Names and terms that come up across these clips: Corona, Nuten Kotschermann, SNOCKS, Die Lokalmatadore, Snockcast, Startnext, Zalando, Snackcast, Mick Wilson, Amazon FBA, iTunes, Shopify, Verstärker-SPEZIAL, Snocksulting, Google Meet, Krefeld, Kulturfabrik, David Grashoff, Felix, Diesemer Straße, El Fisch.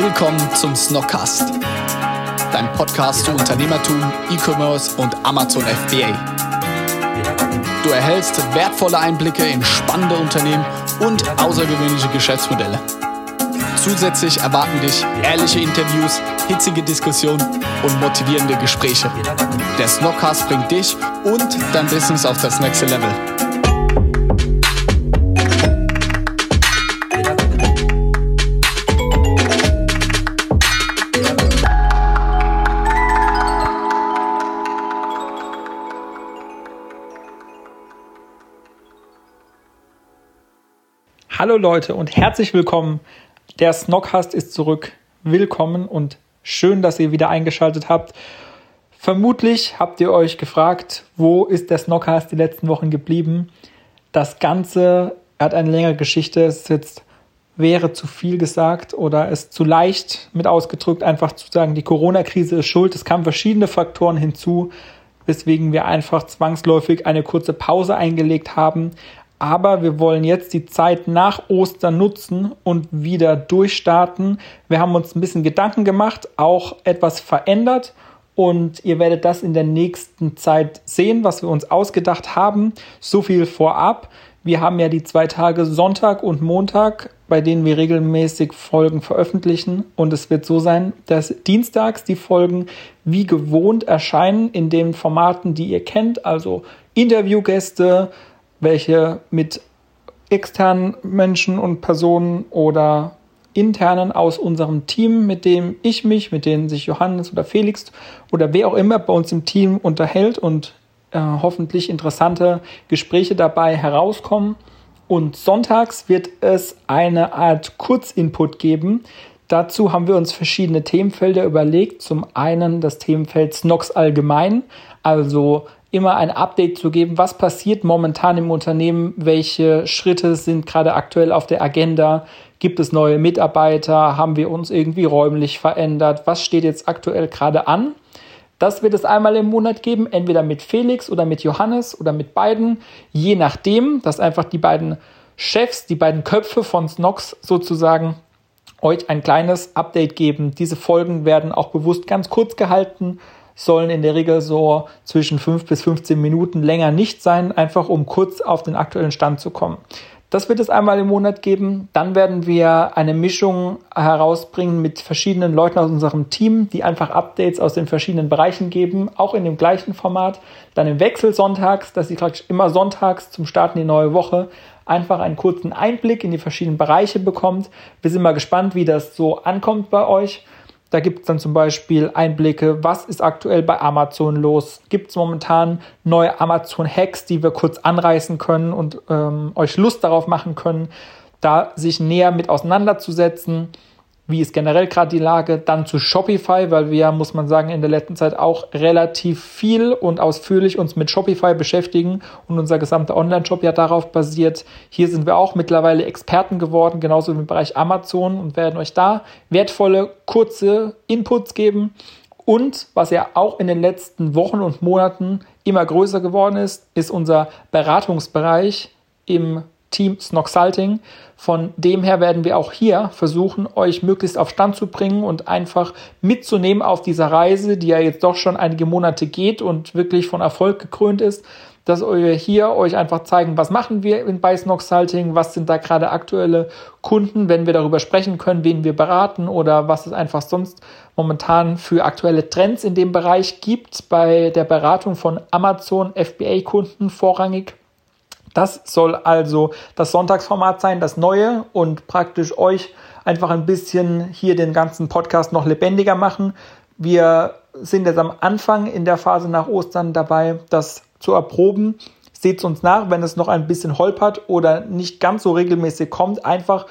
Willkommen zum Snockcast, dein Podcast zu Unternehmertum, E-Commerce und Amazon FBA. Du erhältst wertvolle Einblicke in spannende Unternehmen und außergewöhnliche Geschäftsmodelle. Zusätzlich erwarten dich ehrliche Interviews, hitzige Diskussionen und motivierende Gespräche. Der Snockcast bringt dich und dein Business auf das nächste Level. Hallo Leute und herzlich willkommen. Der Snockcast ist zurück. Willkommen und schön, dass ihr wieder eingeschaltet habt. Vermutlich habt ihr euch gefragt, wo ist der Snockcast die letzten Wochen geblieben? Das Ganze hat eine längere Geschichte. Es jetzt wäre zu viel gesagt oder ist zu leicht mit ausgedrückt, einfach zu sagen, die Corona-Krise ist schuld. Es kamen verschiedene Faktoren hinzu, weswegen wir einfach zwangsläufig eine kurze Pause eingelegt haben. Aber wir wollen jetzt die Zeit nach Ostern nutzen und wieder durchstarten. Wir haben uns ein bisschen Gedanken gemacht, auch etwas verändert. Und ihr werdet das in der nächsten Zeit sehen, was wir uns ausgedacht haben. So viel vorab. Wir haben ja die 2 Tage Sonntag und Montag, bei denen wir regelmäßig Folgen veröffentlichen. Und es wird so sein, dass dienstags die Folgen wie gewohnt erscheinen in den Formaten, die ihr kennt. Also Interviewgäste, welche mit externen Menschen und Personen oder internen aus unserem Team, mit denen sich Johannes oder Felix oder wer auch immer bei uns im Team unterhält und hoffentlich interessante Gespräche dabei herauskommen. Und sonntags wird es eine Art Kurzinput geben. Dazu haben wir uns verschiedene Themenfelder überlegt. Zum einen das Themenfeld SNOCKS allgemein, also immer ein Update zu geben, was passiert momentan im Unternehmen, welche Schritte sind gerade aktuell auf der Agenda, gibt es neue Mitarbeiter, haben wir uns irgendwie räumlich verändert, was steht jetzt aktuell gerade an. Das wird es einmal im Monat geben, entweder mit Felix oder mit Johannes oder mit beiden, je nachdem, dass einfach die beiden Chefs, die beiden Köpfe von SNOCKS sozusagen euch ein kleines Update geben. Diese Folgen werden auch bewusst ganz kurz gehalten, sollen in der Regel so zwischen 5 bis 15 Minuten länger nicht sein, einfach um kurz auf den aktuellen Stand zu kommen. Das wird es einmal im Monat geben. Dann werden wir eine Mischung herausbringen mit verschiedenen Leuten aus unserem Team, die einfach Updates aus den verschiedenen Bereichen geben, auch in dem gleichen Format. Dann im Wechsel sonntags, dass sie praktisch immer sonntags zum Start in die neue Woche einfach einen kurzen Einblick in die verschiedenen Bereiche bekommt. Wir sind mal gespannt, wie das so ankommt bei euch. Da gibt es dann zum Beispiel Einblicke, was ist aktuell bei Amazon los? Gibt es momentan neue Amazon-Hacks, die wir kurz anreißen können und euch Lust darauf machen können, da sich näher mit auseinanderzusetzen? Wie ist generell gerade die Lage? Dann zu Shopify, weil wir, muss man sagen, in der letzten Zeit auch relativ viel und ausführlich uns mit Shopify beschäftigen und unser gesamter Online-Shop ja darauf basiert. Hier sind wir auch mittlerweile Experten geworden, genauso im Bereich Amazon, und werden euch da wertvolle, kurze Inputs geben. Und was ja auch in den letzten Wochen und Monaten immer größer geworden ist, ist unser Beratungsbereich im Team Snocksulting. Von dem her werden wir auch hier versuchen, euch möglichst auf Stand zu bringen und einfach mitzunehmen auf dieser Reise, die ja jetzt doch schon einige Monate geht und wirklich von Erfolg gekrönt ist, dass wir hier euch einfach zeigen, was machen wir bei Snocksulting, was sind da gerade aktuelle Kunden, wenn wir darüber sprechen können, wen wir beraten oder was es einfach sonst momentan für aktuelle Trends in dem Bereich gibt bei der Beratung von Amazon FBA-Kunden vorrangig. Das soll also das Sonntagsformat sein, das neue, und praktisch euch einfach ein bisschen hier den ganzen Podcast noch lebendiger machen. Wir sind jetzt am Anfang in der Phase nach Ostern dabei, das zu erproben. Seht es uns nach, wenn es noch ein bisschen holpert oder nicht ganz so regelmäßig kommt. Einfach,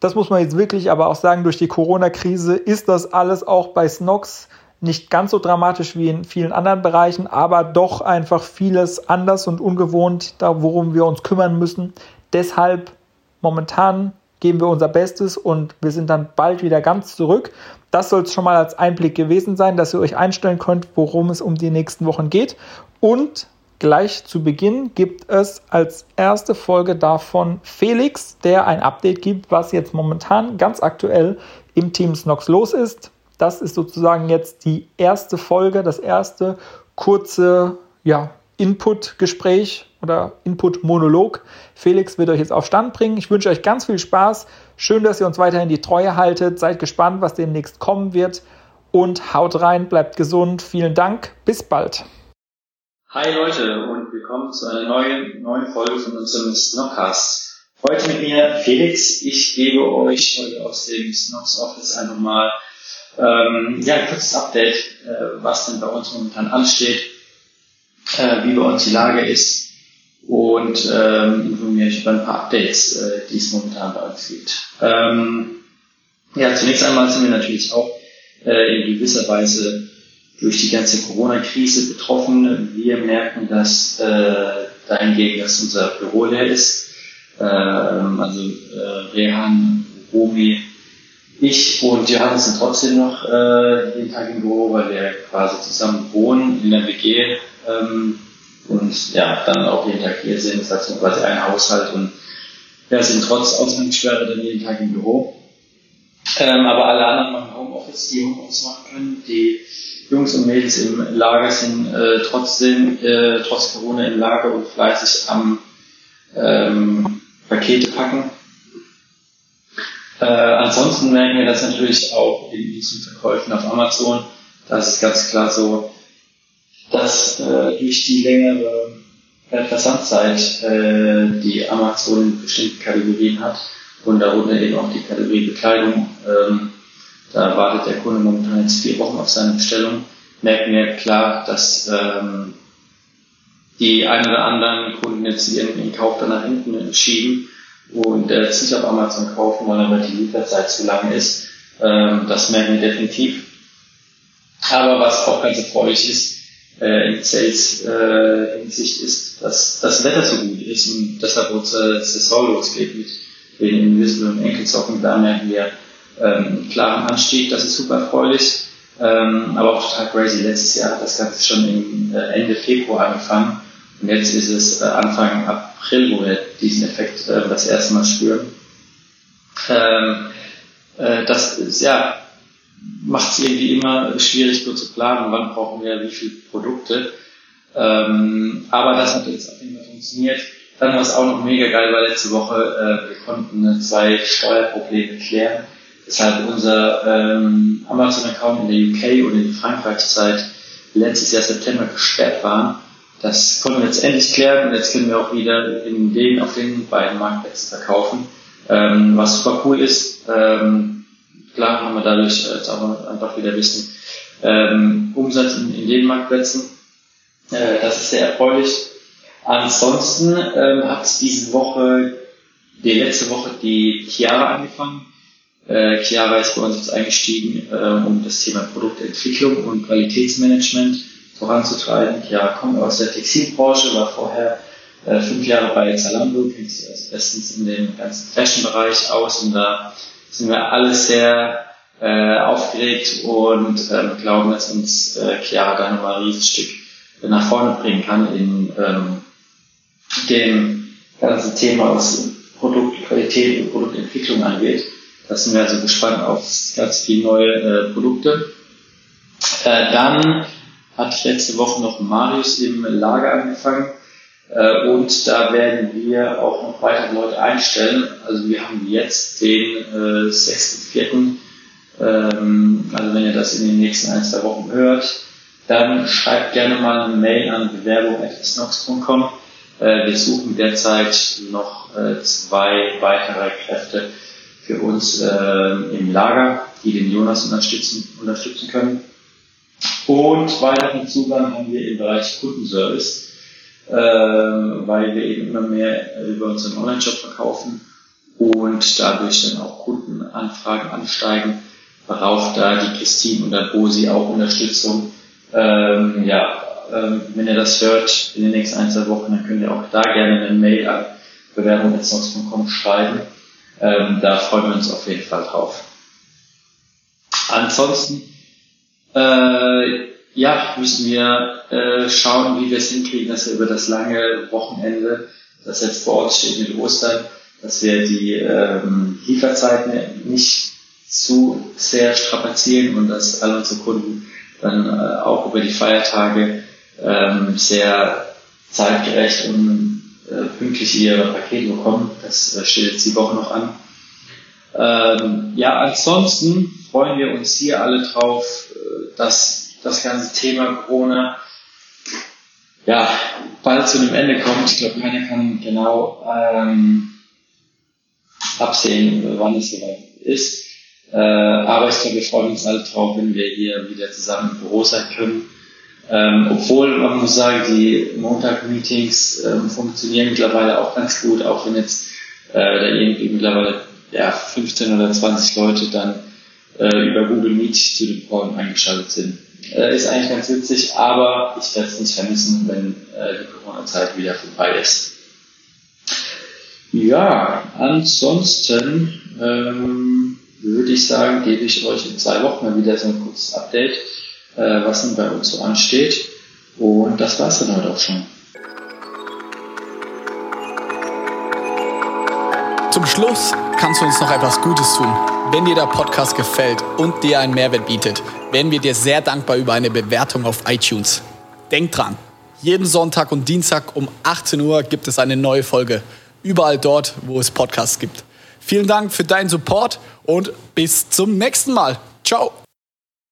das muss man jetzt wirklich aber auch sagen, durch die Corona-Krise ist das alles auch bei SNOCKS nicht ganz so dramatisch wie in vielen anderen Bereichen, aber doch einfach vieles anders und ungewohnt, da worum wir uns kümmern müssen. Deshalb momentan geben wir unser Bestes und wir sind dann bald wieder ganz zurück. Das soll es schon mal als Einblick gewesen sein, dass ihr euch einstellen könnt, worum es um die nächsten Wochen geht. Und gleich zu Beginn gibt es als erste Folge davon Felix, der ein Update gibt, was jetzt momentan ganz aktuell im Team SNOCKS los ist. Das ist sozusagen jetzt die erste Folge, das erste kurze Input-Gespräch oder Input-Monolog. Felix wird euch jetzt auf Stand bringen. Ich wünsche euch ganz viel Spaß. Schön, dass ihr uns weiterhin die Treue haltet. Seid gespannt, was demnächst kommen wird. Und haut rein, bleibt gesund. Vielen Dank. Bis bald. Hi Leute und willkommen zu einer neuen Folge von unserem Snackcast. Heute mit mir Felix. Ich gebe euch heute aus dem SNOCKS Office einfach mal ein kurzes Update, was denn bei uns momentan ansteht, wie bei uns die Lage ist und informiere euch über ein paar Updates, die es momentan bei uns gibt. Zunächst einmal sind wir natürlich auch in gewisser Weise durch die ganze Corona-Krise betroffen. Wir merken, dass dahingegen, dass unser Büro leer ist. Rehan, Romy, ich und Johannes sind trotzdem noch jeden Tag im Büro, weil wir quasi zusammen wohnen in der WG dann auch jeden Tag hier sind. Das heißt, wir sind quasi ein Haushalt und wir sind trotz Ausgangssperre dann jeden Tag im Büro. Aber alle anderen machen Homeoffice, die Homeoffice machen können. Die Jungs und Mädels im Lager sind trotzdem trotz Corona im Lager und fleißig am Pakete packen. Ansonsten merken wir das natürlich auch in diesen Verkäufen auf Amazon. Das ist ganz klar so, dass durch die längere Versandzeit, die Amazon in bestimmten Kategorien hat und darunter eben auch die Kategorie Bekleidung, da wartet der Kunde momentan jetzt 4 Wochen auf seine Bestellung, merken wir klar, dass die einen oder anderen Kunden jetzt ihren Kauf dann nach hinten schieben und es nicht auf Amazon kaufen wollen, aber die Lieferzeit zu lang ist. Das merken wir definitiv. Aber was auch ganz erfreulich ist, in Sales-Hinsicht ist, dass das Wetter so gut ist und deshalb wird es Saison losgeht mit den Nüssen und Enkelsocken. Da merken wir einen klaren Anstieg, das ist super erfreulich. Aber auch total crazy. Letztes Jahr hat das Ganze schon Ende Februar angefangen. Und jetzt ist es Anfang April, wo wir diesen Effekt das erste Mal spüren. Das ist, macht es irgendwie immer schwierig, so zu planen, wann brauchen wir wie viele Produkte. Aber das hat jetzt auf jeden Fall funktioniert. Dann war es auch noch mega geil, weil letzte Woche wir konnten 2 Steuerprobleme klären. Deshalb unser Amazon-Account in der UK und in Frankreich seit letztes Jahr September gesperrt waren. Das konnten wir jetzt endlich klären und jetzt können wir auch wieder auf den beiden Marktplätzen verkaufen, was super cool ist. Klar haben wir dadurch jetzt auch einfach wieder ein bisschen Umsatz in den Marktplätzen. Das ist sehr erfreulich. Ansonsten hat letzte Woche die Chiara angefangen. Chiara ist bei uns jetzt eingestiegen, um das Thema Produktentwicklung und Qualitätsmanagement voranzutreiben. Chiara kommt aus der Textilbranche, war vorher 5 Jahre bei Zalando, kennt sich also bestens in dem ganzen Fashion-Bereich aus und da sind wir alle sehr aufgeregt und glauben, dass uns Chiara da nochmal ein Riesenstück nach vorne bringen kann in dem ganzen Thema, was Produktqualität und Produktentwicklung angeht. Da sind wir also gespannt auf ganz viele neue Produkte. Dann hat letzte Woche noch Marius im Lager angefangen und da werden wir auch noch weitere Leute einstellen. Also wir haben jetzt den 6.4. Also wenn ihr das in den nächsten 1-2 Wochen hört, dann schreibt gerne mal eine Mail an bewerbung@snocksulting.com. Wir suchen derzeit noch 2 weitere Kräfte für uns im Lager, die den Jonas unterstützen können. Und weiteren Zugang haben wir im Bereich Kundenservice, weil wir eben immer mehr über unseren Online-Shop verkaufen und dadurch dann auch Kundenanfragen ansteigen, braucht da die Christine und der Bosi auch Unterstützung. Wenn ihr das hört in den nächsten 1-2 Wochen, dann könnt ihr auch da gerne eine Mail an bewerbung@snocksulting.com schreiben. Da freuen wir uns auf jeden Fall drauf. Ansonsten müssen wir schauen, wie wir es hinkriegen, dass wir über das lange Wochenende, das jetzt vor Ort steht mit Ostern, dass wir die Lieferzeiten nicht zu sehr strapazieren und dass alle unsere Kunden dann auch über die Feiertage sehr zeitgerecht und pünktlich ihre Pakete bekommen. Das steht jetzt die Woche noch an. Ja, ansonsten freuen wir uns hier alle drauf, dass das ganze Thema Corona ja bald zu einem Ende kommt. Ich glaube, keiner kann genau absehen, wann es soweit ist. Aber ich glaube, wir freuen uns alle drauf, wenn wir hier wieder zusammen im Büro sein können. Obwohl, man muss sagen, die Montag-Meetings funktionieren mittlerweile auch ganz gut, auch wenn jetzt da irgendwie mittlerweile 15 oder 20 Leute dann über Google Meet zu den Calls eingeschaltet sind. Ist eigentlich ganz witzig, aber ich werde es nicht vermissen, wenn die Corona-Zeit wieder vorbei ist. Ja, ansonsten würde ich sagen, gebe ich euch in 2 Wochen mal wieder so ein kurzes Update, was nun bei uns so ansteht. Und das war's dann heute auch schon. Zum Schluss kannst du uns noch etwas Gutes tun. Wenn dir der Podcast gefällt und dir einen Mehrwert bietet, wären wir dir sehr dankbar über eine Bewertung auf iTunes. Denk dran, jeden Sonntag und Dienstag um 18 Uhr gibt es eine neue Folge. Überall dort, wo es Podcasts gibt. Vielen Dank für deinen Support und bis zum nächsten Mal. Ciao.